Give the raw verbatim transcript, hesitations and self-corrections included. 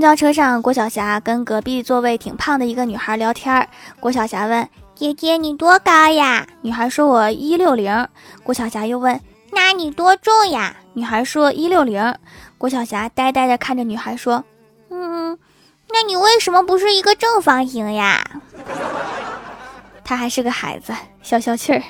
公交车上，郭晓霞跟隔壁座位挺胖的一个女孩聊天。郭晓霞问：“姐姐，你多高呀？”女孩说：“我一六零。”郭晓霞又问：“那你多重呀？”女孩说：“一六零。”郭晓霞呆呆地看着女孩说：“嗯，那你为什么不是一个正方形呀？”她还是个孩子，消消气儿。